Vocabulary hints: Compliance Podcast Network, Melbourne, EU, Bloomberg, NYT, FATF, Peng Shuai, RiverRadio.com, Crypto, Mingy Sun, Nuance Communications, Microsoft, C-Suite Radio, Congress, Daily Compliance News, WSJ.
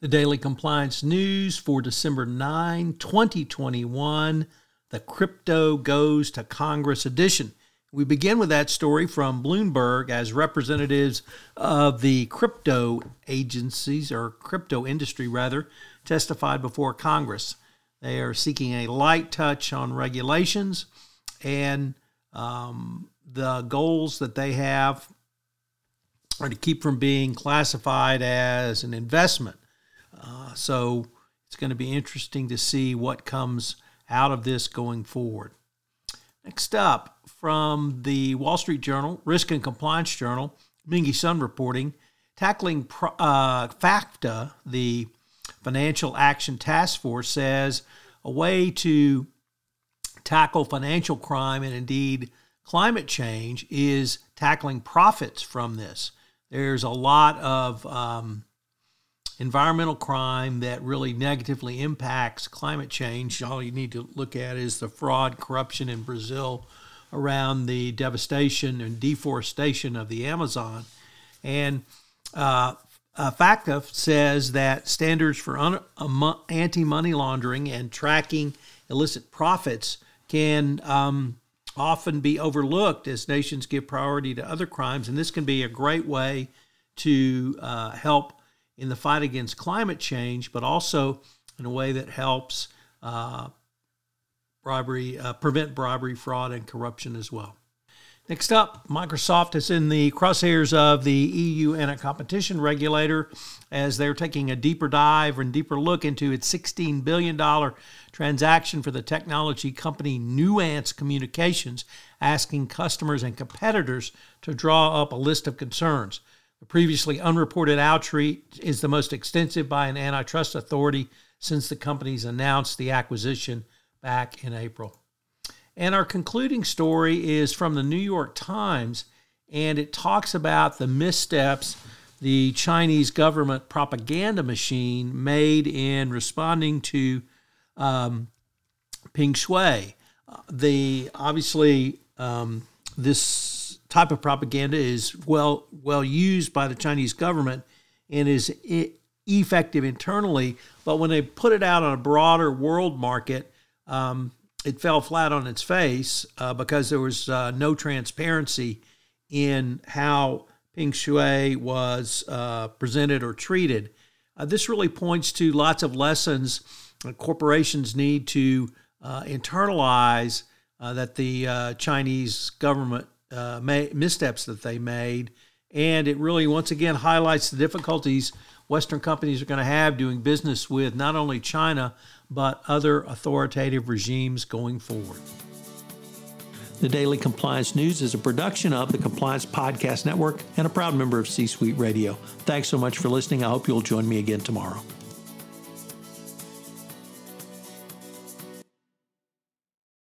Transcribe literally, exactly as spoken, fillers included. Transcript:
The Daily Compliance News for December ninth, twenty twenty-one, the Crypto Goes to Congress edition. We begin with that story from Bloomberg as representatives of the crypto agencies, or crypto industry rather, testified before Congress. They are seeking a light touch on regulations and um, the goals that they have are to keep from being classified as an investment. Uh, so it's going to be interesting to see what comes out of this going forward. Next up, from the Wall Street Journal, Risk and Compliance Journal, Mingy Sun reporting, tackling uh, FATF, the Financial Action Task Force, says a way to tackle financial crime and indeed climate change is tackling profits from this. There's a lot of Um, environmental crime that really negatively impacts climate change. All you need to look at is the fraud, corruption in Brazil around the devastation and deforestation of the Amazon. And uh, uh, FATF says that standards for un- um, anti-money laundering and tracking illicit profits can um, often be overlooked as nations give priority to other crimes. And this can be a great way to uh, help in the fight against climate change, but also in a way that helps uh, bribery, uh, prevent bribery, fraud, and corruption as well. Next up, Microsoft is in the crosshairs of the E U anti-competition regulator as they're taking a deeper dive and deeper look into its sixteen billion dollars transaction for the technology company Nuance Communications, asking customers and competitors to draw up a list of concerns. The previously unreported outreach is the most extensive by an antitrust authority since the companies announced the acquisition back in April. And our concluding story is from the New York Times, and it talks about the missteps the Chinese government propaganda machine made in responding to um, Peng Shuai. The, obviously, um, this type of propaganda is well well used by the Chinese government and is effective internally, but when they put it out on a broader world market, um, it fell flat on its face uh, because there was uh, no transparency in how Peng Shuai was uh, presented or treated. Uh, this really points to lots of lessons that corporations need to uh, internalize uh, that the uh, Chinese government Uh, missteps that they made, and it really once again highlights the difficulties Western companies are going to have doing business with not only China but other authoritative regimes going forward. The Daily Compliance News is a production of the Compliance Podcast Network and a proud member of C-Suite Radio. Thanks so much for listening. I hope you'll join me again tomorrow.